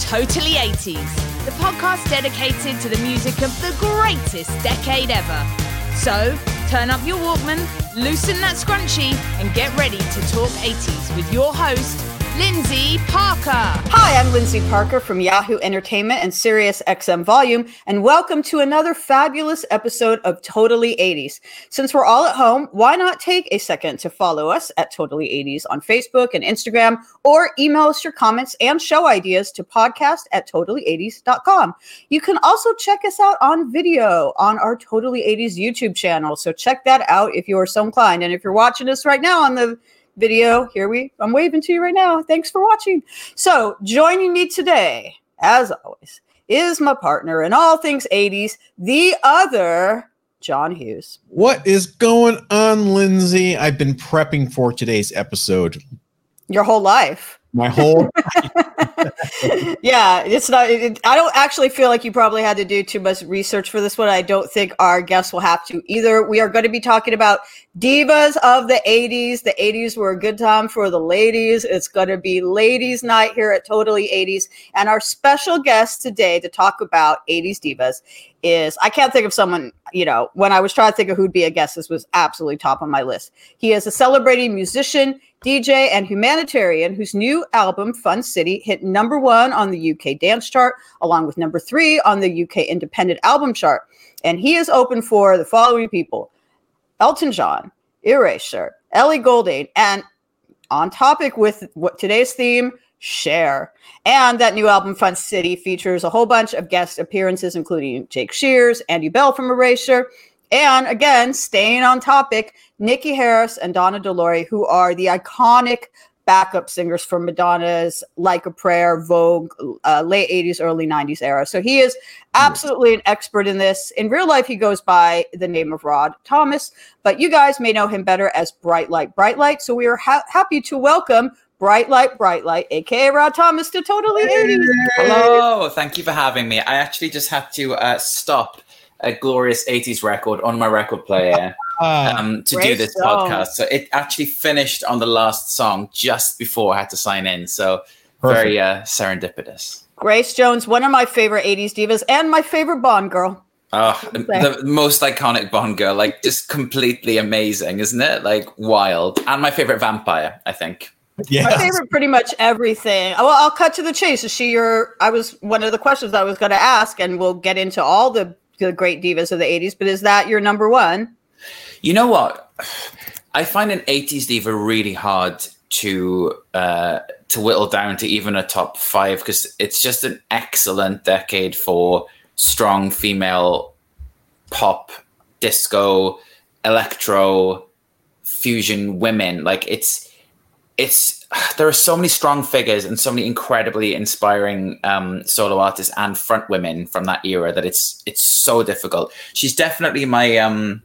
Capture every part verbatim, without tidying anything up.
Totally eighties, the podcast dedicated to the music of the greatest decade ever. So, turn up your Walkman, loosen that scrunchie, and get ready to talk eighties with your host, Lyndsey Parker. Hi, I'm Lyndsey Parker from Yahoo Entertainment and SiriusXM Volume, and welcome to another fabulous episode of Totally eighties. Since we're all at home, why not take a second to follow us at Totally eighties on Facebook and Instagram, or email us your comments and show ideas to podcast at totally eighties dot com. You can also check us out on video on our Totally eighties YouTube channel, so check that out if you are so inclined. And if you're watching us right now on the video, here we I'm waving to you right now. Thanks for watching. So joining me today, as always, is my partner in all things eighties, the other John Hughes. What is going on, Lyndsey? I've been prepping for today's episode. Your whole life. My whole yeah, it's not. It, I don't actually feel like you probably had to do too much research for this one. I don't think our guests will have to either. We are going to be talking about divas of the eighties. The eighties were a good time for the ladies. It's going to be ladies' night here at Totally eighties. And our special guest today to talk about eighties divas is, I can't think of someone, you know, when I was trying to think of who'd be a guest, this was absolutely top on my list. He is a celebrating musician, D J, and humanitarian whose new album, Fun City, hit number one on the U K dance chart, along with number three on the U K independent album chart. And he is open for the following people: Elton John, Erasure, Ellie Goulding, and on topic with what today's theme, Cher. And that new album, Fun City, features a whole bunch of guest appearances, including Jake Shears, Andy Bell from Erasure, and again, staying on topic, Nikki Harris and Donna Delory, who are the iconic backup singers for Madonna's Like a Prayer, Vogue, uh, late eighties, early nineties era. So he is absolutely an expert in this. In real life, he goes by the name of Rod Thomas, but you guys may know him better as Bright Light Bright Light. So we are ha- happy to welcome Bright Light Bright Light, aka Rod Thomas, to Totally eighties. Hello, thank you for having me. I actually just had to uh, stop a glorious eighties record on my record player um, to Grace do this Jones. podcast. So it actually finished on the last song just before I had to sign in. So Perfect. very uh, serendipitous. Grace Jones, one of my favorite eighties divas and my favorite Bond girl. Oh, the most iconic Bond girl, like just completely amazing, isn't it? Like wild. And my favorite vampire, I think. Yes. My favorite, pretty much everything. Well, I'll cut to the chase. Is she your, I was one of the questions I was going to ask, and we'll get into all the the great divas of the eighties, but is that your number one? You know what? I find an eighties diva really hard to uh, to whittle down to even a top five, because it's just an excellent decade for strong female pop, disco, electro, fusion women. Like it's, it's, there are so many strong figures and so many incredibly inspiring um, solo artists and front women from that era that it's it's so difficult. She's definitely my um,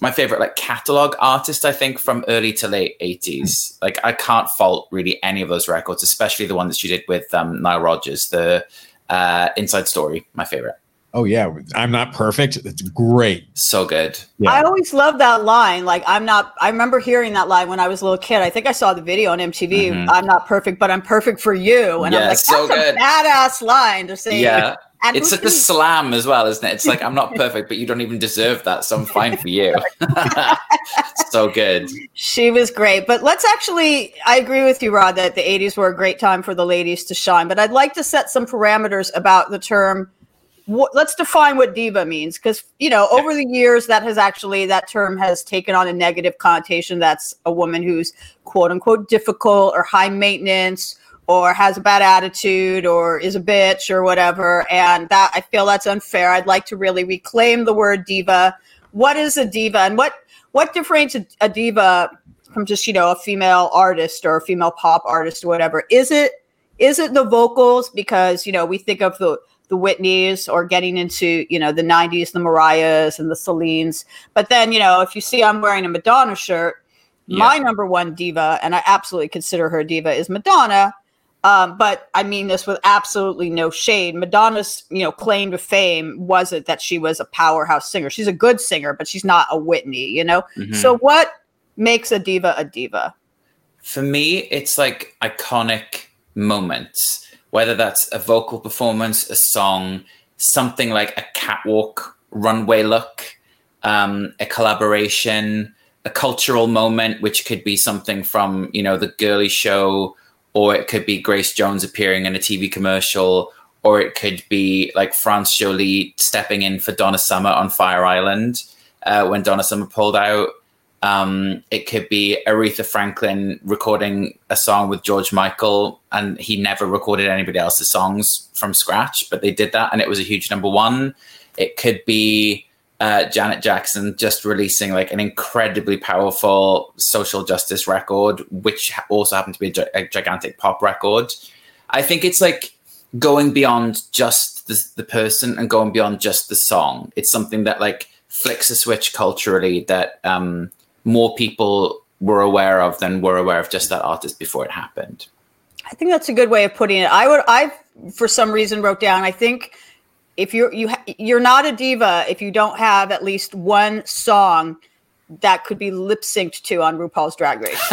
my favorite like catalog artist, I think, from early to late eighties. Like I can't fault really any of those records, especially the one that she did with um, Nile Rodgers, the uh, Inside Story, my favorite. Oh, yeah. I'm not perfect. It's great. So good. Yeah. I always love that line. Like, I'm not, I remember hearing that line when I was a little kid. I think I saw the video on M T V. Mm-hmm. I'm not perfect, but I'm perfect for you. And yeah, I'm like, that's so good. A badass line to say. Yeah. And it's such a slam as well, isn't it? It's like, I'm not perfect, but you don't even deserve that, so I'm fine for you. So good. She was great. But let's actually, I agree with you, Rod, that the eighties were a great time for the ladies to shine. But I'd like to set some parameters about the term. Let's define what diva means, because, you know, over the years that has actually, that term has taken on a negative connotation. That's a woman who's quote unquote difficult or high maintenance or has a bad attitude or is a bitch or whatever. And that, I feel that's unfair. I'd like to really reclaim the word diva. What is a diva, and what, what differentiates a diva from just, you know, a female artist or a female pop artist or whatever? Is it is it the vocals? Because, you know, we think of the the Whitneys or getting into, you know, the nineties, the Mariahs and the Celines. But then, you know, if you see I'm wearing a Madonna shirt, yeah. my number one diva, and I absolutely consider her a diva, is Madonna. Um, but I mean this with absolutely no shade. Madonna's, you know, claim to fame wasn't that she was a powerhouse singer. She's a good singer, but she's not a Whitney, you know? Mm-hmm. So what makes a diva a diva? For me, it's like iconic moments, whether that's a vocal performance, a song, something like a catwalk, runway look, um, a collaboration, a cultural moment, which could be something from, you know, the girly show, or it could be Grace Jones appearing in a T V commercial, or it could be like France Jolie stepping in for Donna Summer on Fire Island uh, when Donna Summer pulled out. Um, it could be Aretha Franklin recording a song with George Michael, and he never recorded anybody else's songs from scratch, but they did that, and it was a huge number one. It could be uh, Janet Jackson just releasing like an incredibly powerful social justice record, which also happened to be a, gi- a gigantic pop record. I think it's like going beyond just the, the person and going beyond just the song. It's something that like flicks a switch culturally that um, more people were aware of than were aware of just that artist before it happened. I think that's a good way of putting it. I would, I for some reason wrote down, I think if you're, you, you're not a diva if you don't have at least one song that could be lip synced to on RuPaul's Drag Race.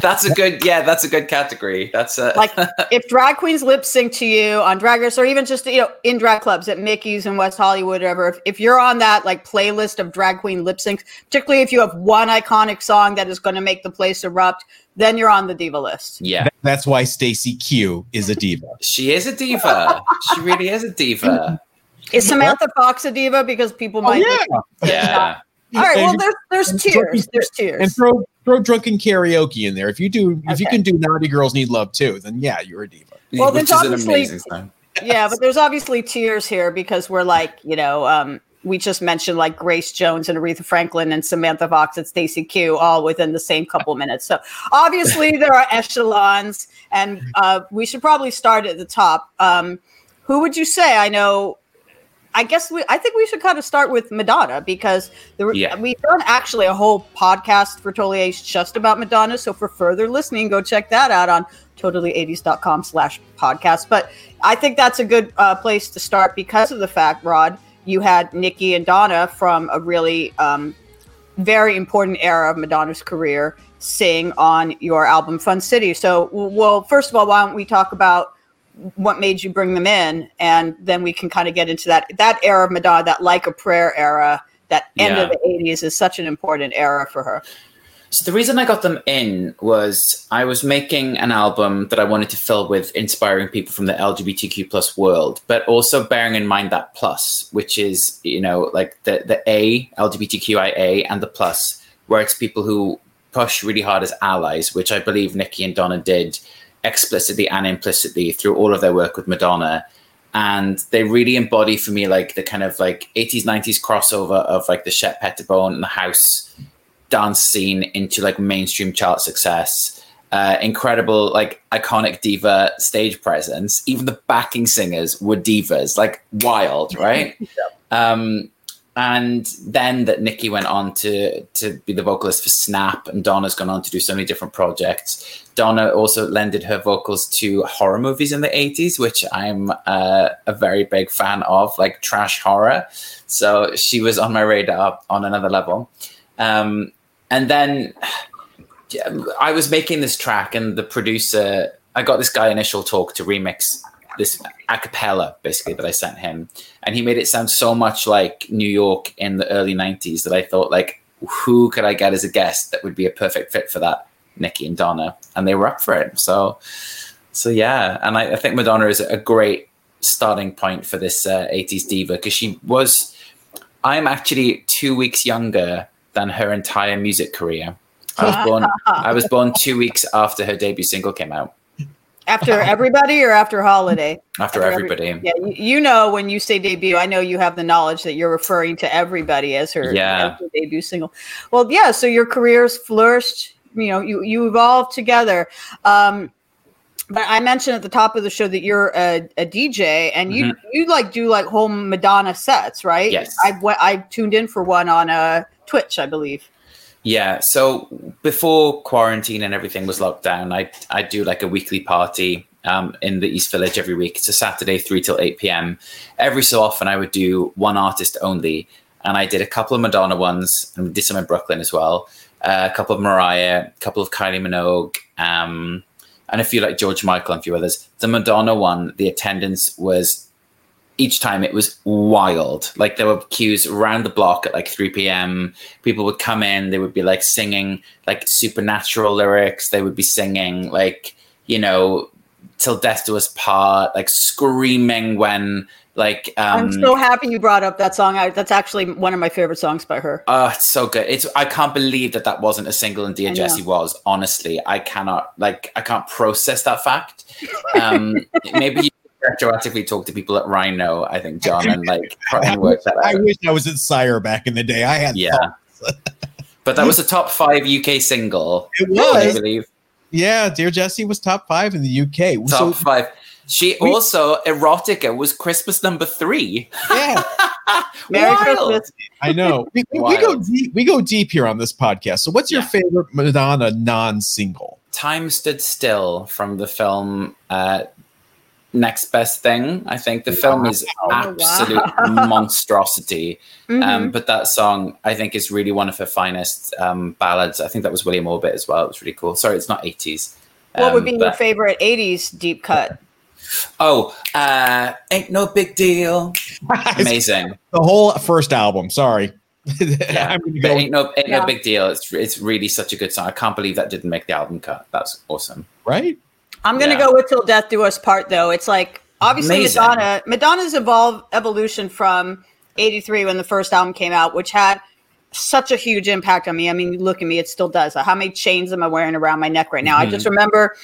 That's a good, yeah, that's a good category. That's a like if drag queens lip sync to you on Drag Race, or even just, you know, in drag clubs at Mickey's and West Hollywood, or whatever, if, if you're on that like playlist of drag queen lip syncs, particularly if you have one iconic song that is going to make the place erupt, then you're on the diva list. Yeah. That's why Stacey Q is a diva. She is a diva. She really is a diva. Is Samantha Fox a diva? Because people might. Oh, yeah. Yeah. All right. Well, there's there's tears. There's tears. And throw throw drunken karaoke in there. If you do, if okay. you can do Naughty Girls Need Love Too, then yeah, you're a diva. Well, which there's is obviously an amazing song. Yeah, but there's obviously tears here because we're like, you know, um, we just mentioned like Grace Jones and Aretha Franklin and Samantha Fox and Stacey Q all within the same couple minutes. So obviously there are echelons, and uh, we should probably start at the top. Um, who would you say? I know. I guess we. I think we should kind of start with Madonna because the, yeah. we've done actually a whole podcast for Totally eighties just about Madonna. So for further listening, go check that out on totally eighties dot com slash podcast. But I think that's a good uh, place to start because of the fact, Rod, you had Nikki and Donna from a really um, very important era of Madonna's career sing on your album Fun City. So, well, first of all, why don't we talk about what made you bring them in, and then we can kind of get into that that era of Madonna, that Like a Prayer era, that end yeah. of the eighties is such an important era for her. So the reason I got them in was I was making an album that I wanted to fill with inspiring people from the L G B T Q plus world, but also bearing in mind that plus, which is, you know, like the, the A, L G B T Q I A, and the plus, where it's people who push really hard as allies, which I believe Nikki and Donna did explicitly and implicitly through all of their work with Madonna. And they really embody for me like the kind of like eighties, nineties crossover of like the Shep Pettibone and the house dance scene into like mainstream chart success. Uh, incredible, like iconic diva stage presence. Even the backing singers were divas, like wild, right? yeah. Um, and then that Nikki went on to to be the vocalist for Snap, and Donna's gone on to do so many different projects. Donna also lended her vocals to horror movies in the eighties, which I'm uh, a very big fan of, like trash horror. So she was on my radar on another level. Um, and then I was making this track, and the producer, I got this guy Initial Talk to remix this a cappella basically that I sent him, and he made it sound so much like New York in the early nineties that I thought, like, who could I get as a guest that would be a perfect fit for that? Nikki and Donna, and they were up for it. So, so yeah. And I, I think Madonna is a great starting point for this uh, eighties diva, because she was, I'm actually two weeks younger than her entire music career. I was born, I was born two weeks after her debut single came out. After everybody or after holiday? After, after everybody. everybody. Yeah, you, you know, when you say debut, I know you have the knowledge that you're referring to everybody as her, yeah. as her debut single. Well, yeah, so your career's flourished. you know, you, you evolve together. Um, But I mentioned at the top of the show that you're a, a D J, and you mm-hmm. you like do like whole Madonna sets, right? Yes. I I tuned in for one on uh, Twitch, I believe. Yeah. So before quarantine and everything was locked down, I I do like a weekly party um, in the East Village every week. It's a Saturday, three till eight p m. Every so often, I would do one artist only, and I did a couple of Madonna ones, and we did some in Brooklyn as well. Uh, a couple of Mariah, a couple of Kylie Minogue. Um, And a few like George Michael and a few others. The Madonna one, the attendance was, each time it was wild. Like there were queues around the block at like three p.m. People would come in, they would be like singing like supernatural lyrics. They would be singing like, you know, Till Death Do Us Part, like screaming when like... Um, I'm so happy you brought up that song. I, that's actually one of my favorite songs by her. Oh, uh, it's so good. It's I can't believe that that wasn't a single and Dear Jessie was. Honestly, I cannot, like, I can't process that fact. Um, maybe you retroactively talk to people at Rhino, I think, John, and like try and work that out. I wish I was at Sire back in the day. I had Yeah. But that was a top five U K single. It was. I believe. Yeah, Dear Jessie was top five in the U K. Top so, five. She we, also, Erotica was Christmas number three. Yeah. Merry Christmas. I know. We, we, go deep, we go deep here on this podcast. So what's your yeah. favorite Madonna non-single? Time Stood Still from the film uh, Next Best Thing. I think the wow. film is absolute wow. monstrosity. Mm-hmm. Um, but that song, I think, is really one of her finest um, ballads. I think that was William Orbit as well. It was really cool. Sorry, it's not eighties. What um, would be but, your favorite eighties deep cut? Oh, uh, Ain't No Big Deal. Amazing. The whole first album. Sorry. Yeah, I'm gonna go ain't no, ain't yeah. no Big Deal. It's it's really such a good song. I can't believe that didn't make the album cut. That's awesome. Right? I'm going to yeah. go with Till Death Do Us Part, though. It's like, obviously, amazing. Madonna. Madonna's evolve, evolution from eighty-three when the first album came out, which had such a huge impact on me. I mean, look at me. It still does. How many chains am I wearing around my neck right now? Mm-hmm. I just remember...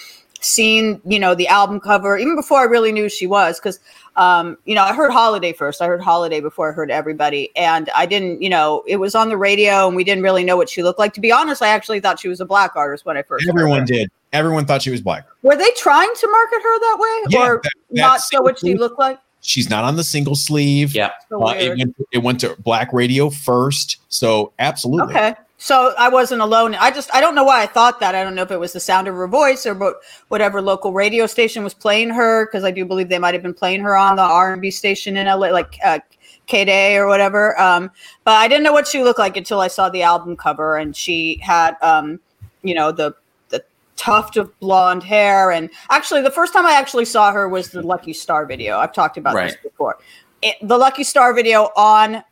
seen, you know, the album cover, even before I really knew she was, because, um, you know, I heard Holiday first. I heard Holiday before I heard everybody. And I didn't, you know, it was on the radio and we didn't really know what she looked like. To be honest, I actually thought she was a black artist when I first Everyone heard her. did. Everyone thought she was black. Were they trying to market her that way? Yeah, or that, not show what she looked like? She's not on the single sleeve. Yeah. So uh, it, went, it went to black radio first. So absolutely. Okay. So I wasn't alone. I just, I don't know why I thought that. I don't know if it was the sound of her voice or whatever local radio station was playing her, because I do believe they might have been playing her on the R and B station in L A, like uh, K-Day or whatever. Um, but I didn't know what she looked like until I saw the album cover, and she had, um, you know, the the tuft of blonde hair. And actually, the first time I actually saw her was the Lucky Star video. I've talked about right. this before. It, the Lucky Star video on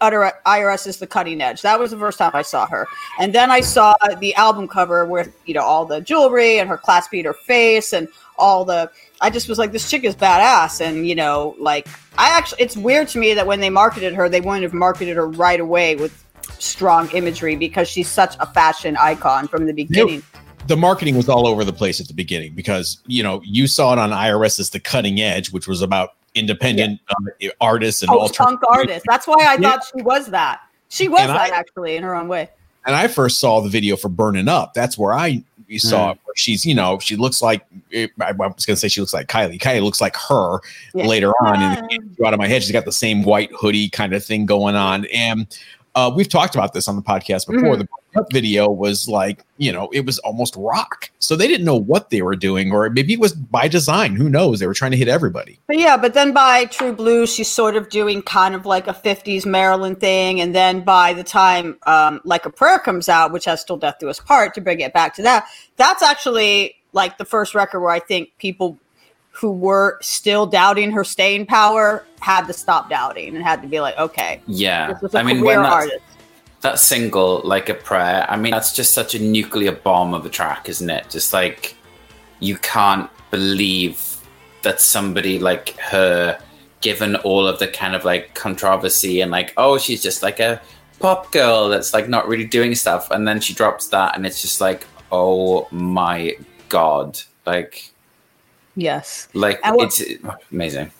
I R S is the Cutting Edge. That was the first time I saw her. And then I saw the album cover with, you know, all the jewelry and her clasp beat her face and all the, I just was like, this chick is badass. And, you know, like, I actually, it's weird to me that when they marketed her, they wouldn't have marketed her right away with strong imagery, because she's such a fashion icon from the beginning. Nope. The marketing was all over the place at the beginning, because, you know, you saw it on I R S as the Cutting Edge, which was about independent yeah. um, artists and oh, punk artists. That's why I yeah. thought she was that. She was and that I, actually in her own way. And I first saw the video for Burning Up. That's where I saw mm. it. Where she's, you know, she looks like, I was going to say she looks like Kylie. Kylie looks like her yeah. later on. And it came out of my head, she's got the same white hoodie kind of thing going on. And uh, we've talked about this on the podcast before. Mm. The video was like, you know, it was almost rock. So they didn't know what they were doing, or maybe it was by design. Who knows? They were trying to hit everybody. But yeah, but then by True Blue, she's sort of doing kind of like a fifties Maryland thing. And then by the time um, Like a Prayer comes out, which has Till Death Do Us Part, to bring it back to that, that's actually like the first record where I think people who were still doubting her staying power had to stop doubting and had to be like, okay. Yeah. This was a I mean, career artist. That single, Like a Prayer, I mean, that's just such a nuclear bomb of a track, isn't it? Just like, you can't believe that somebody like her, given all of the kind of like controversy and like, oh, she's just like a pop girl that's like not really doing stuff. And then she drops that and it's just like, oh my God. Like, yes. Like, what- it's amazing.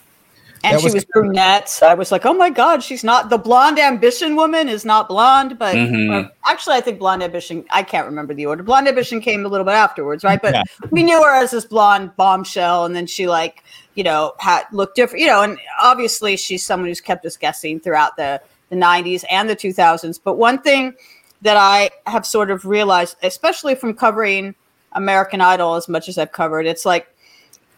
And was she was brunette. So I was like, oh my God, she's not the blonde ambition woman is not blonde. But mm-hmm. well, actually, I think blonde ambition, I can't remember the order. Blonde ambition came a little bit afterwards, right? But yeah. we knew her as this blonde bombshell. And then she like, you know, had looked different, you know, and obviously she's someone who's kept us guessing throughout the, the nineties and the two thousands. But one thing that I have sort of realized, especially from covering American Idol as much as I've covered, it's like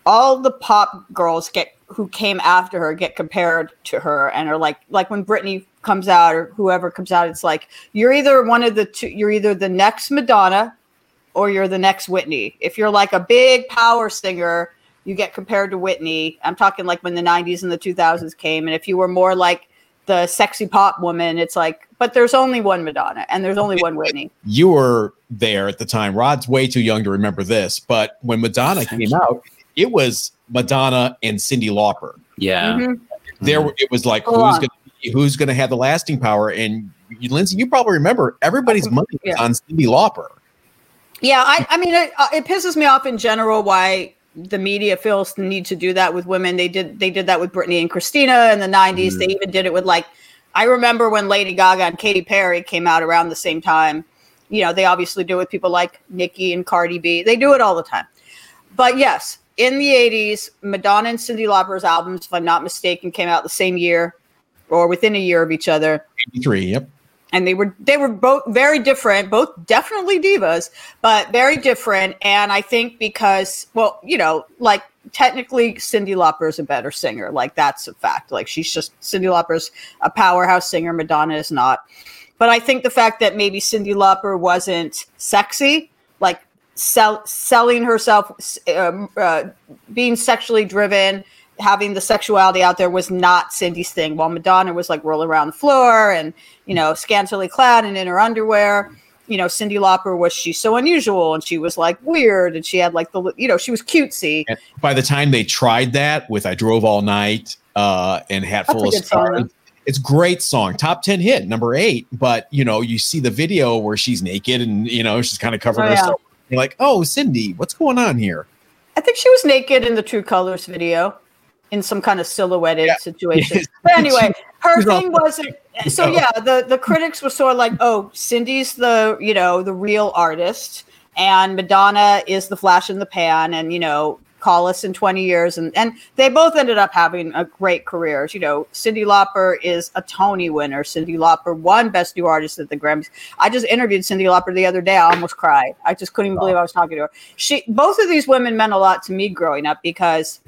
all the pop girls get who came after her get compared to her and are like, like when Britney comes out or whoever comes out, it's like, you're either one of the two, you're either the next Madonna or you're the next Whitney. If you're like a big power singer, you get compared to Whitney. I'm talking like when the nineties and the two thousands came. And if you were more like the sexy pop woman, it's like, but there's only one Madonna and there's only one Whitney. You were there at the time. Rod's way too young to remember this, but when Madonna came out, it was Madonna and Cyndi Lauper. Yeah. Mm-hmm. There it was like, Hold who's going to who's going to have the lasting power? And Lyndsey, you probably remember everybody's money was yeah. on Cyndi Lauper. Yeah. I, I mean, it, it pisses me off in general why the media feels the need to do that with women. They did they did that with Britney and Christina in the nineties. Mm. They even did it with like, I remember when Lady Gaga and Katy Perry came out around the same time. You know, they obviously do it with people like Nicki and Cardi B. They do it all the time. But yes, in the eighties, Madonna and Cyndi Lauper's albums, if I'm not mistaken, came out the same year or within a year of each other. eighty-three, yep. And they were they were both very different, both definitely divas, but very different. And I think because, well, you know, like technically Cyndi Lauper is a better singer. Like that's a fact. Like she's just, Cyndi Lauper's a powerhouse singer. Madonna is not. But I think the fact that maybe Cyndi Lauper wasn't sexy, like sell, selling herself, uh, uh, being sexually driven, having the sexuality out there was not Cyndi's thing, while Madonna was like rolling around the floor and, you know, scantily clad and in her underwear. You know, Cyndi Lauper was, she's so unusual and she was like weird and she had like the, you know, she was cutesy. And by the time they tried that with I Drove All Night uh, and Hat That's Full of Stars, song. It's great song, top ten hit, number eight. But, you know, you see the video where she's naked and, you know, she's kind of covering oh, yeah. herself. You're like, oh, Cyndi, what's going on here? I think she was naked in the True Colors video, in some kind of silhouetted yeah. situation. But anyway, her thing wasn't, so yeah, the, the critics were sort of like, oh, Cyndi's the, you know, the real artist and Madonna is the flash in the pan and, you know, call us in twenty years. And, and they both ended up having a great careers. You know, Cyndi Lauper is a Tony winner. Cyndi Lauper won Best New Artist at the Grammys. I just interviewed Cyndi Lauper the other day. I almost cried. I just couldn't even believe I was talking to her. She, both of these women meant a lot to me growing up because,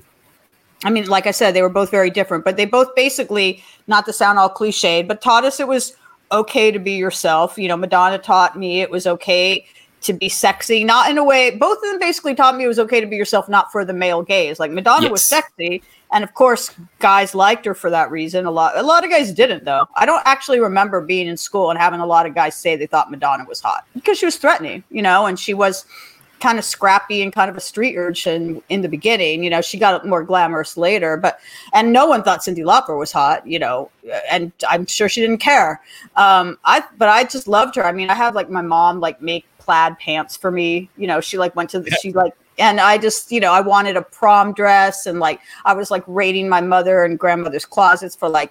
I mean, like I said, they were both very different, but they both basically, not to sound all cliched, but taught us it was okay to be yourself. You know, Madonna taught me it was okay to be sexy, not in a way, both of them basically taught me it was okay to be yourself, not for the male gaze. Like Madonna yes. was sexy. And of course, guys liked her for that reason. A lot, a lot of guys didn't though. I don't actually remember being in school and having a lot of guys say they thought Madonna was hot because she was threatening, you know, and she was kind of scrappy and kind of a street urchin in the beginning. You know, she got more glamorous later, but, and no one thought Cyndi Lauper was hot, you know, and I'm sure she didn't care. Um, I, but I just loved her. I mean, I had like my mom, like make plaid pants for me, you know, she like went to the, she like, and I just, you know, I wanted a prom dress and like, I was like raiding my mother and grandmother's closets for like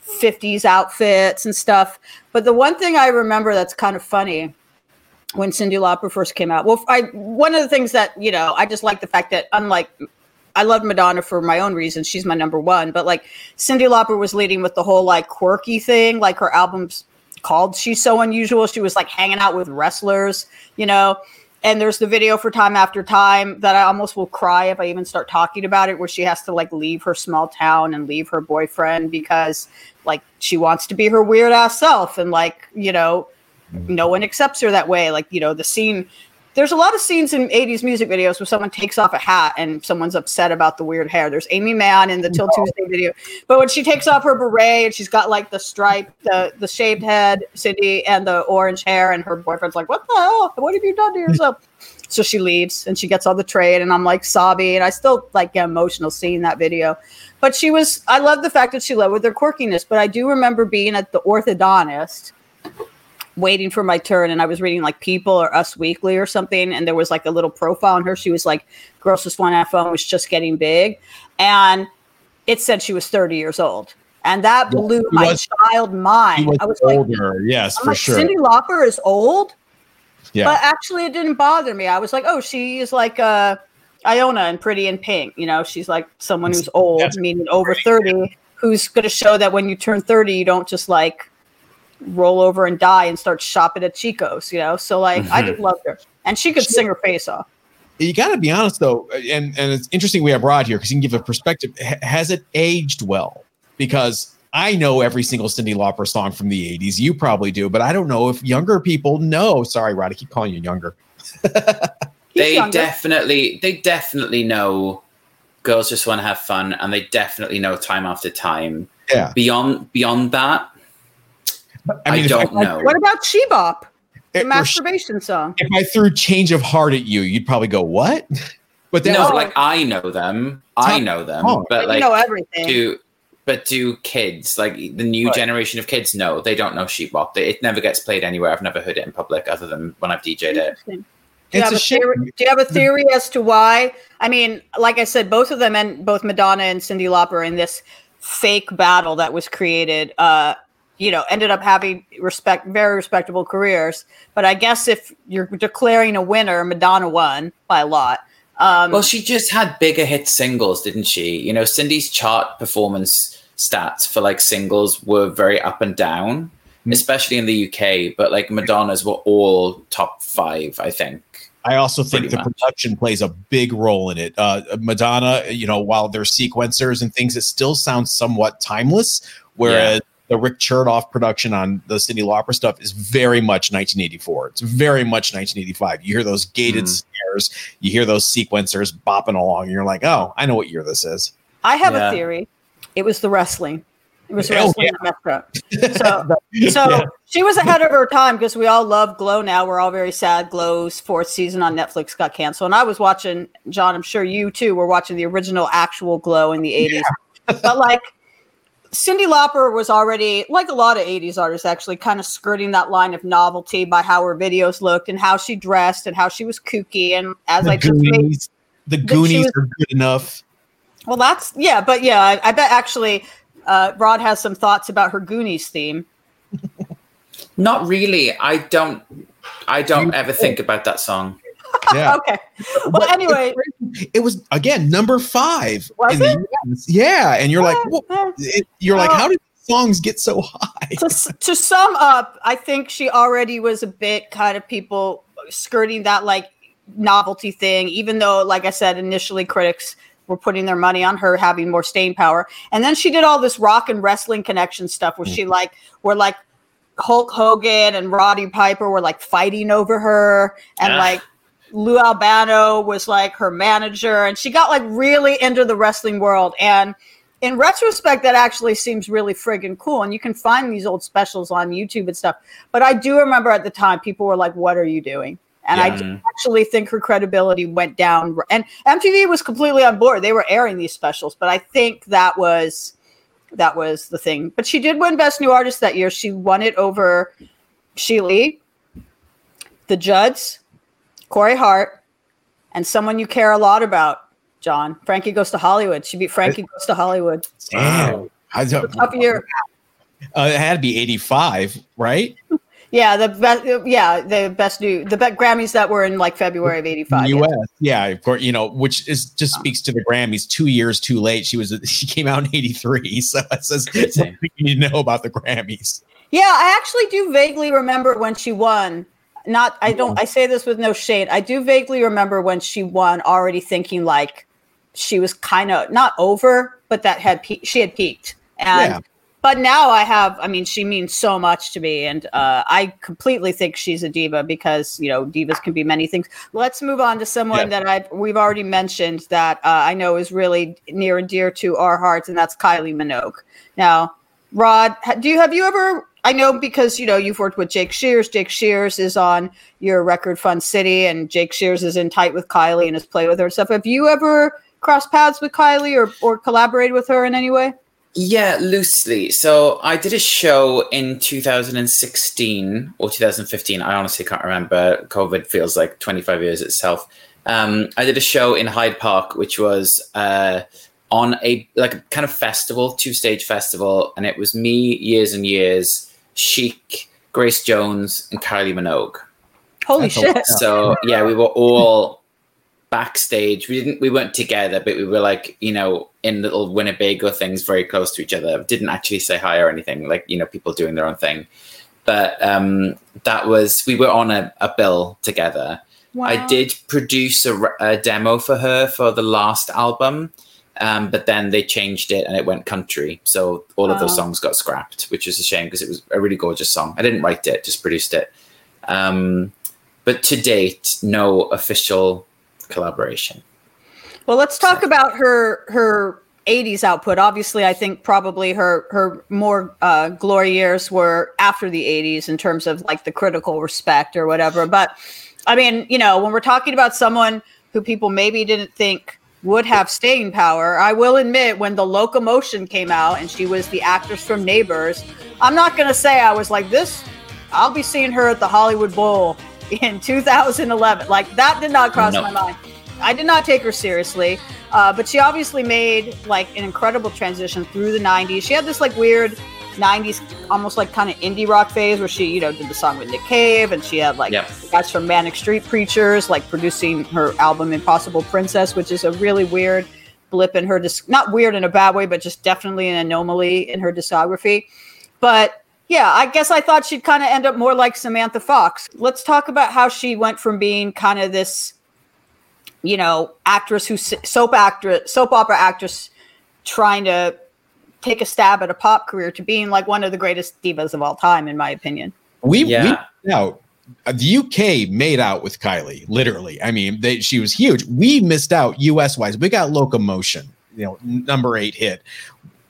fifties outfits and stuff. But the one thing I remember that's kind of funny when Cyndi Lauper first came out. Well, I one of the things that, you know, I just like the fact that unlike, I love Madonna for my own reasons. She's my number one. But like Cyndi Lauper was leading with the whole like quirky thing. Like her album's called She's So Unusual. She was like hanging out with wrestlers, you know. And there's the video for Time After Time that I almost will cry if I even start talking about it, where she has to like leave her small town and leave her boyfriend because like she wants to be her weird ass self. And like, you know, no one accepts her that way. Like, you know, the scene, there's a lot of scenes in eighties music videos where someone takes off a hat and someone's upset about the weird hair. There's Amy Mann in the Till no. Tuesday video. But when she takes off her beret and she's got like the stripe, the, the shaved head, Cyndi, and the orange hair, and her boyfriend's like, what the hell? What have you done to yourself? So she leaves and she gets all the trade and I'm like sobbing. And I still like get emotional seeing that video. But she was, I love the fact that she led with her quirkiness. But I do remember being at the orthodontist waiting for my turn, and I was reading like People or Us Weekly or something, and there was like a little profile on her. She was like, grossest one F O was just getting big. And it said she was thirty years old. And that blew was, my child mind. Was I was older, like, yes, I'm for like, sure. Cyndi Lauper is old. Yeah. But actually, it didn't bother me. I was like, oh, she is like uh, Iona and Pretty in Pink. You know, she's like someone who's old, that's meaning great. Over thirty, who's going to show that when you turn thirty, you don't just like roll over and die and start shopping at Chico's, you know? So like, mm-hmm. I just loved her. And she could she, sing her face off. You got to be honest, though. And, and it's interesting we have Rod here because he can give a perspective. H- has it aged well? Because I know every single Cyndi Lauper song from the eighties. You probably do, but I don't know if younger people know. Sorry, Rod, I keep calling you younger. they younger. definitely, they definitely know Girls Just Want to Have Fun, and they definitely know Time After Time. Yeah. Beyond beyond that, I, mean, I don't I, know. Like, what about She-Bop, the it, masturbation song? If I threw Change of Heart at you, you'd probably go, what? But they no, was, like I know them, Tom, I know them, oh, but like you know everything. To, But do kids, like the new right. generation of kids, no, they don't know Sheepwalk. It never gets played anywhere. I've never heard it in public other than when I've D J'd it. Do you, have a theory, do you have a theory as to why? I mean, like I said, both of them, and both Madonna and Cyndi Lauper in this fake battle that was created, uh, you know, ended up having respect, very respectable careers. But I guess if you're declaring a winner, Madonna won by a lot. Um, well, she just had bigger hit singles, didn't she? You know, Cyndi's chart performance stats for like singles were very up and down, mm-hmm. especially in the U K. But like Madonna's were all top five, I think. I also think the much. production plays a big role in it. Uh, Madonna, you know, while there's sequencers and things, it still sounds somewhat timeless. Whereas yeah. the Rick Chernoff production on the Cyndi Lauper stuff is very much nineteen eighty-four. It's very much nineteen eighty-five. You hear those gated mm. snares, you hear those sequencers bopping along, and you're like, oh, I know what year this is. I have yeah. a theory. It was the wrestling. It was Hell wrestling yeah. that messed up. So, so yeah. she was ahead of her time because we all love Glow now. We're all very sad. Glow's fourth season on Netflix got canceled. And I was watching, John, I'm sure you too were watching the original actual Glow in the eighties. Yeah. But like, Cyndi Lauper was already, like a lot of eighties artists actually, kind of skirting that line of novelty by how her videos looked and how she dressed and how she was kooky. And as the I Goonies, just made, the Goonies was, are good enough. Well, that's, yeah, but yeah, I, I bet actually uh, Rod has some thoughts about her Goonies theme. Not really. I don't, I don't ever think about that song. Yeah. Okay. Well, but anyway, it, it was again number five. Was in it? The, yeah, and you're yeah. like, well, it, you're uh, like, how did songs get so high? To, to sum up, I think she already was a bit kind of people skirting that like novelty thing, even though, like I said, initially critics were putting their money on her having more staying power, and then she did all this rock and wrestling connection stuff where mm-hmm. she like, were like Hulk Hogan and Roddy Piper were like fighting over her, and yeah. like. Lou Albano was like her manager, and she got like really into the wrestling world. And in retrospect, that actually seems really friggin' cool. And you can find these old specials on YouTube and stuff. But I do remember at the time people were like, what are you doing? And yeah. I do actually think her credibility went down, and M T V was completely on board. They were airing these specials, but I think that was, that was the thing. But she did win Best New Artist that year. She won it over Shelee, the Judds, Corey Hart, and someone you care a lot about, John. Frankie Goes to Hollywood. She beat Frankie Goes to Hollywood. Damn. It's a tough year. Uh, it had to be eighty-five, right? yeah, the best, yeah, the best new, the best Grammys that were in like February of eighty-five. U S, yeah. yeah, of course, you know, which is just speaks to the Grammys. Two years too late. She was she came out in eighty-three, so that says something you need to know about the Grammys. Yeah, I actually do vaguely remember when she won. Not, I don't, I say this with no shade. I do vaguely remember when she won already thinking like she was kind of not over, but that had, pe- she had peaked. And, yeah. but now I have, I mean, she means so much to me. And uh, I completely think she's a diva because, you know, divas can be many things. Let's move on to someone yeah. that I've, we've already mentioned that uh, I know is really near and dear to our hearts, and that's Kylie Minogue. Now, Rod, do you, have you ever, I know because, you know, you've worked with Jake Shears. Jake Shears is on your record Fun City, and Jake Shears is in tight with Kylie and has played with her and stuff. Have you ever crossed paths with Kylie or, or collaborated with her in any way? Yeah, loosely. So I did a show in two thousand sixteen or two thousand fifteen. I honestly can't remember. COVID feels like twenty-five years itself. Um, I did a show in Hyde Park, which was uh, on a like a kind of festival, two-stage festival, and it was me, Years and Years, Chic, Grace Jones, and Kylie Minogue. Holy shit! So yeah, we were all backstage. We didn't, we weren't together, but we were like, you know, in little Winnebago things, very close to each other. Didn't actually say hi or anything. Like, you know, people doing their own thing. But um, that was, we were on a, a bill together. Wow. I did produce a, a demo for her for the last album. Um, but then they changed it and it went country. So all of those songs got scrapped, which is a shame because it was a really gorgeous song. I didn't write it, just produced it. Um, but to date, no official collaboration. Well, let's talk so. about her her eighties output. Obviously, I think probably her her more uh, glory years were after the eighties in terms of like the critical respect or whatever. But I mean, you know, when we're talking about someone who people maybe didn't think would have staying power. I will admit, when The Locomotion came out and she was the actress from Neighbors, I'm not going to say I was like, this, I'll be seeing her at the Hollywood Bowl in two thousand eleven. Like, that did not cross no. my mind. I did not take her seriously, uh, but she obviously made like an incredible transition through the nineties. She had this like weird nineties, almost like kind of indie rock phase where she, you know, did the song with Nick Cave, and she had like yep. guys from Manic Street Preachers, like producing her album Impossible Princess, which is a really weird blip in her, disc- not weird in a bad way, but just definitely an anomaly in her discography. But yeah, I guess I thought she'd kind of end up more like Samantha Fox. Let's talk about how she went from being kind of this, you know, actress who soap actress, soap opera actress trying to take a stab at a pop career to being like one of the greatest divas of all time, in my opinion. We, yeah. we out. The U K made out with Kylie, literally. I mean, they, she was huge. We missed out U S-wise. We got Locomotion, you know, number eight hit.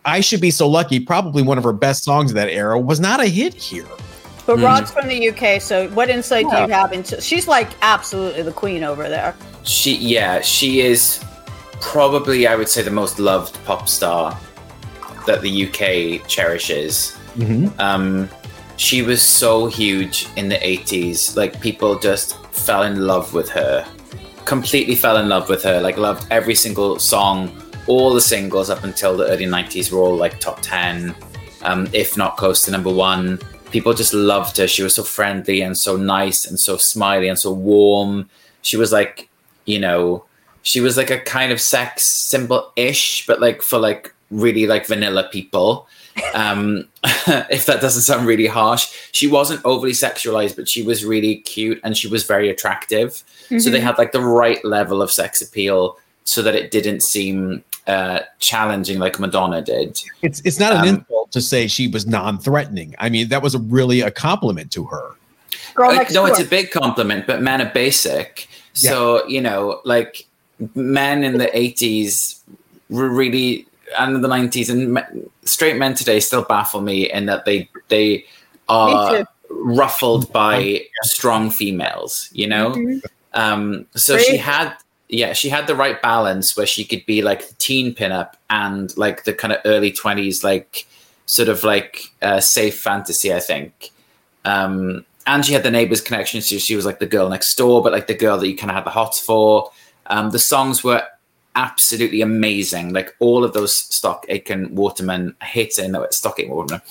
I Should Be So Lucky, probably one of her best songs of that era, was not a hit here. But mm. Rod's from the U K, so what insight yeah. do you have into... She's like absolutely the queen over there. She, yeah, she is probably, I would say, the most loved pop star that the U K cherishes. Mm-hmm. Um, she was so huge in the eighties. Like, people just fell in love with her. Completely fell in love with her. Like, loved every single song. All the singles up until the early nineties were all like top ten, um, if not close to number one. People just loved her. She was so friendly and so nice and so smiley and so warm. She was like, you know, she was like a kind of sex symbol-ish, but like for like really like vanilla people, um if that doesn't sound really harsh. She wasn't overly sexualized, but she was really cute and she was very attractive. Mm-hmm. So they had like the right level of sex appeal so that it didn't seem uh challenging like Madonna did. It's it's not an um, insult to say she was non-threatening. I mean, that was really a compliment to her. Girl, like, no, it's a big compliment, but men are basic. Yeah. So, you know, like, men in the eighties were really, and in the nineties, and straight men today still baffle me in that they they are ruffled by strong females, you know. Mm-hmm. um so Great. she had yeah she had the right balance where she could be like the teen pinup and like the kind of early twenties like sort of like uh safe fantasy, I think. Um and she had the Neighbors connection, so she was like the girl next door, but like the girl that you kind of had the hots for. Um the songs were absolutely amazing. Like, all of those Stock Aitken Waterman hits, and no, it's Stock Aitken Waterman,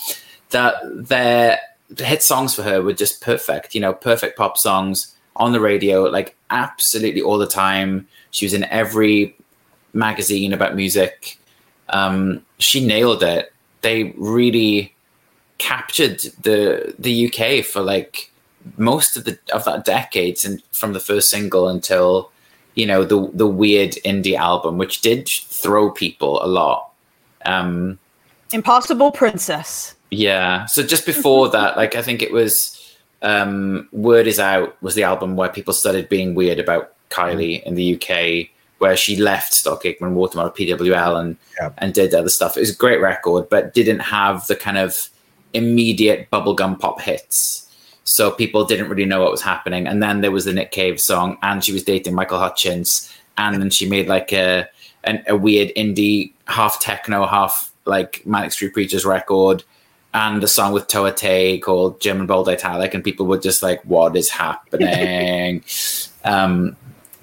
that their hit songs for her were just perfect, you know, perfect pop songs on the radio, like absolutely all the time. She was in every magazine about music. Um, she nailed it. They really captured the the U K for like most of the of that decades, and from the first single until, you know, the the weird indie album, which did throw people a lot. Um, Impossible Princess. Yeah. So just before that, like, I think it was um, Word Is Out was the album where people started being weird about Kylie in the U K, where she left Stock Aitken Waterman, P W L, and yeah. and did other stuff. It was a great record, but didn't have the kind of immediate bubblegum pop hits. So people didn't really know what was happening. And then there was the Nick Cave song, and she was dating Michael Hutchence. And then she made like a an, a weird indie, half techno, half like Manic Street Preachers record, and a song with Toa Tay called German Bold Italic. And people were just like, what is happening? um,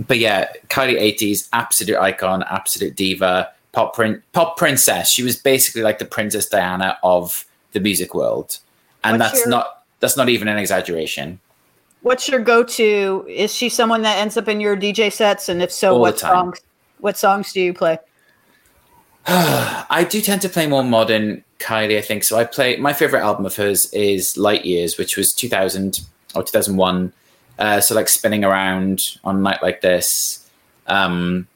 but yeah, Kylie eighties, absolute icon, absolute diva. pop prin- pop princess. She was basically like the Princess Diana of the music world, and what's that's your, not that's not even an exaggeration. What's your go-to? Is she someone that ends up in your D J sets? And if so, all what songs? What songs do you play? I do tend to play more modern Kylie, I think. So I play, my favorite album of hers is Light Years, which was two thousand or two thousand one. Uh, so like Spinning Around on a night like this. Um,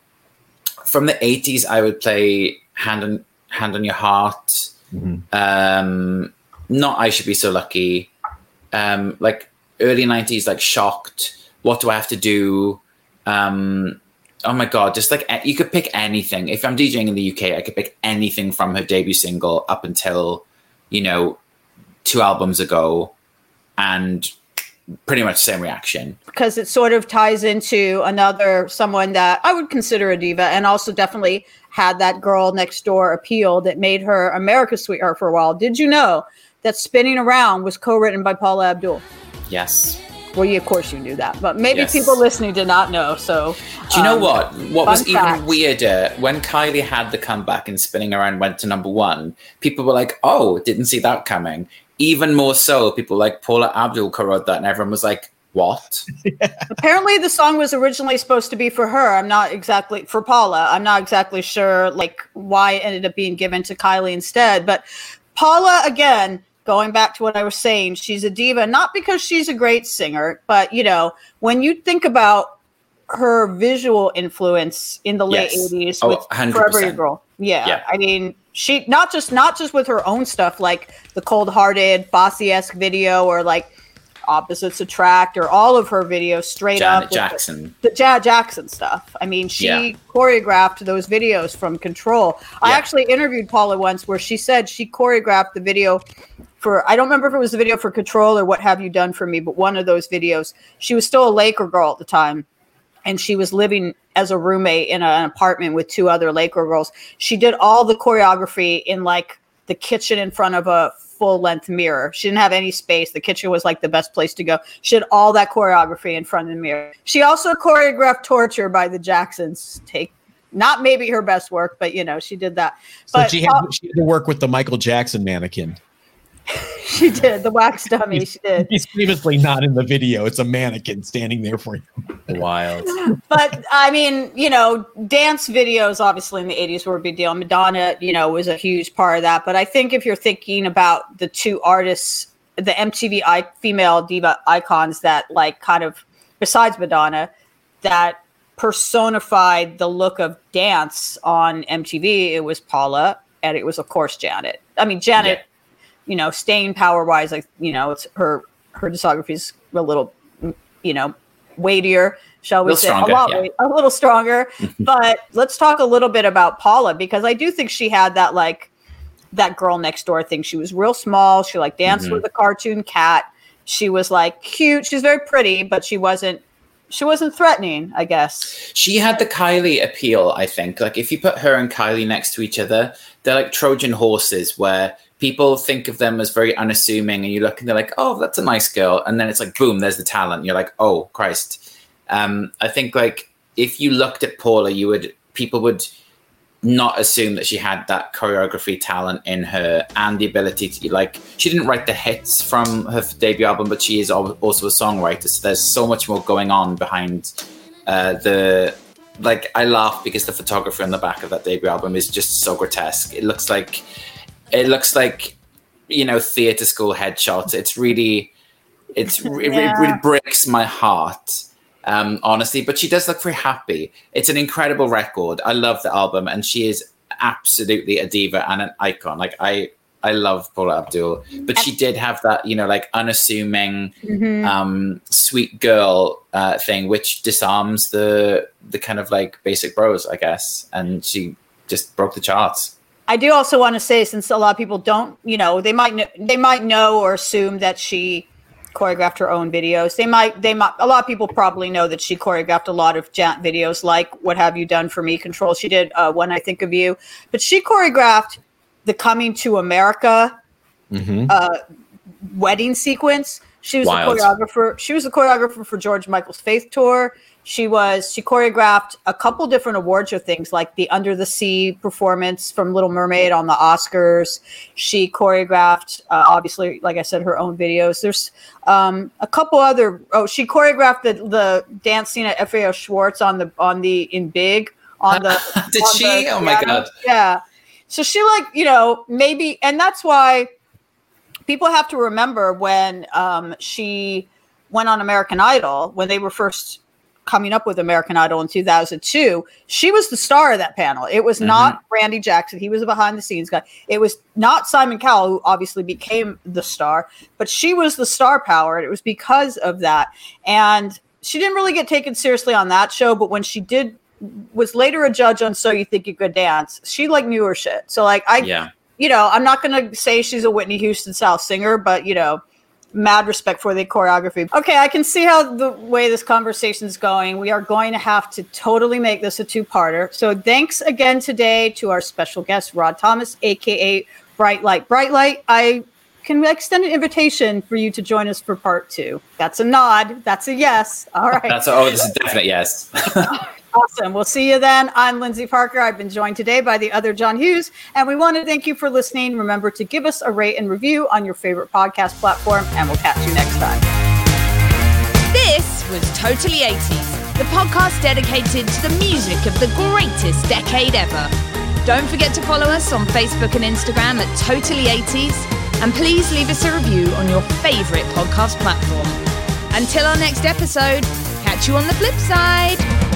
from the eighties, I would play Hand on, Hand on Your Heart. Mm-hmm. Um, not I Should Be So Lucky. Um, like early nineties, like Shocked. What Do I Have to Do? Um, Oh my God, just like, you could pick anything. If I'm DJing in the U K, I could pick anything from her debut single up until, you know, two albums ago, and pretty much the same reaction. Because it sort of ties into another, someone that I would consider a diva, and also definitely had that girl next door appeal that made her America's sweetheart for a while. Did you know that Spinning Around was co-written by Paula Abdul? Yes. Well, you, of course you knew that, but maybe yes. people listening did not know. So, do you know um, what? What was fact. even weirder, when Kylie had the comeback and Spinning Around went to number one, people were like, oh, didn't see that coming. Even more so, people like Paula Abdul co-wrote that, and everyone was like, what? Yeah. Apparently the song was originally supposed to be for her. I'm not exactly, for Paula. I'm not exactly sure like why it ended up being given to Kylie instead. But Paula, again, going back to what I was saying, she's a diva, not because she's a great singer, but, you know, when you think about her visual influence in the late yes. eighties with oh, Forever Your Girl. Yeah, yeah. I mean, she not just not just with her own stuff, like the Cold Hearted, Fosse-esque video, or like Opposites Attract, or all of her videos straight Janet up. Jackson. The, the Janet Jackson stuff. I mean, she yeah. choreographed those videos from Control. Yeah. I actually interviewed Paula once where she said she choreographed the video for, I don't remember if it was the video for Control or What Have You Done For Me, but one of those videos. She was still a Laker girl at the time, and she was living as a roommate in a, an apartment with two other Laker girls. She did all the choreography in like the kitchen in front of a full-length mirror. She didn't have any space. The kitchen was like the best place to go. She did all that choreography in front of the mirror. She also choreographed Torture by the Jacksons. Take Not maybe her best work, but you know, she did that. So but she had, uh, she had to work with the Michael Jackson mannequin. She did the wax dummy. She did. He's previously not in the video. It's a mannequin standing there for you. Wild. But I mean, you know, dance videos obviously in the eighties were a big deal. Madonna, you know, was a huge part of that. But I think if you're thinking about the two artists, the M T V I- female diva icons that like kind of, besides Madonna, that personified the look of dance on M T V, it was Paula, and it was of course Janet. I mean, Janet. Yeah. You know, staying power wise, like, you know, it's her, her discography is a little, you know, weightier, shall we say, a lot, yeah. weight, a little stronger, but let's talk a little bit about Paula, because I do think she had that, like that girl next door thing. She was real small. She like danced mm-hmm. with a cartoon cat. She was like cute. She's very pretty, but she wasn't, she wasn't threatening, I guess. She had the Kylie appeal, I think. Like if you put her and Kylie next to each other, they're like Trojan horses where people think of them as very unassuming, and you look and they're like, oh, that's a nice girl. And then it's like, boom, there's the talent. You're like, oh, Christ. Um, I think like if you looked at Paula, you would, people would not assume that she had that choreography talent in her, and the ability to, like, she didn't write the hits from her debut album, but she is also a songwriter. So there's so much more going on behind uh, the, like, I laugh because the photography on the back of that debut album is just so grotesque. It looks like, It looks like, you know, theater school headshots. It's really, it's yeah. it, it really breaks my heart, um, honestly. But she does look very happy. It's an incredible record. I love the album, and she is absolutely a diva and an icon. Like I, I love Paula Abdul, but she did have that, you know, like unassuming, mm-hmm. um, sweet girl uh, thing, which disarms the the kind of like basic bros, I guess. And she just broke the charts. I do also want to say, since a lot of people don't, you know, they might know, they might know or assume that she choreographed her own videos. They might, they might. A lot of people probably know that she choreographed a lot of Janet videos, like "What Have You Done For Me," "Control." She did uh, "When I Think of You," but she choreographed the "Coming to America" mm-hmm. uh, wedding sequence. She was Wild. a choreographer. She was a choreographer for George Michael's Faith Tour. She was, she choreographed a couple different awards or things like the Under the Sea performance from Little Mermaid on the Oscars. She choreographed, uh, obviously, like I said, her own videos. There's um, a couple other, oh, she choreographed the, the dance scene at F A O Schwartz on the, on the, in Big. On the Did on she? The, oh, my yeah, God. Yeah. So she like, you know, maybe, and that's why people have to remember when um, she went on American Idol, when they were first coming up with American Idol in two thousand two, she was the star of that panel. It was mm-hmm. not Randy Jackson. He was a behind the scenes guy. It was not Simon Cowell, who obviously became the star, but she was the star power. And it was because of that. And she didn't really get taken seriously on that show. But when she did, was later a judge on So You Think You Could Dance, she like knew her shit. So like, I, yeah. you know, I'm not going to say she's a Whitney Houston style singer, but you know, mad respect for the choreography. Okay, I can see how the way this conversation is going. We are going to have to totally make this a two-parter. So thanks again today to our special guest, Rod Thomas, a k a. Bright Light Bright Light. I can extend an invitation for you to join us for part two. That's a nod. That's a yes. All right. That's a, oh, this is a definite yes. Awesome. We'll see you then. I'm Lyndsey Parker. I've been joined today by the other John Hughes, and we want to thank you for listening. Remember to give us a rate and review on your favorite podcast platform, and we'll catch you next time. This was Totally eighties, the podcast dedicated to the music of the greatest decade ever. Don't forget to follow us on Facebook and Instagram at Totally eighties, and please leave us a review on your favorite podcast platform. Until our next episode, catch you on the flip side.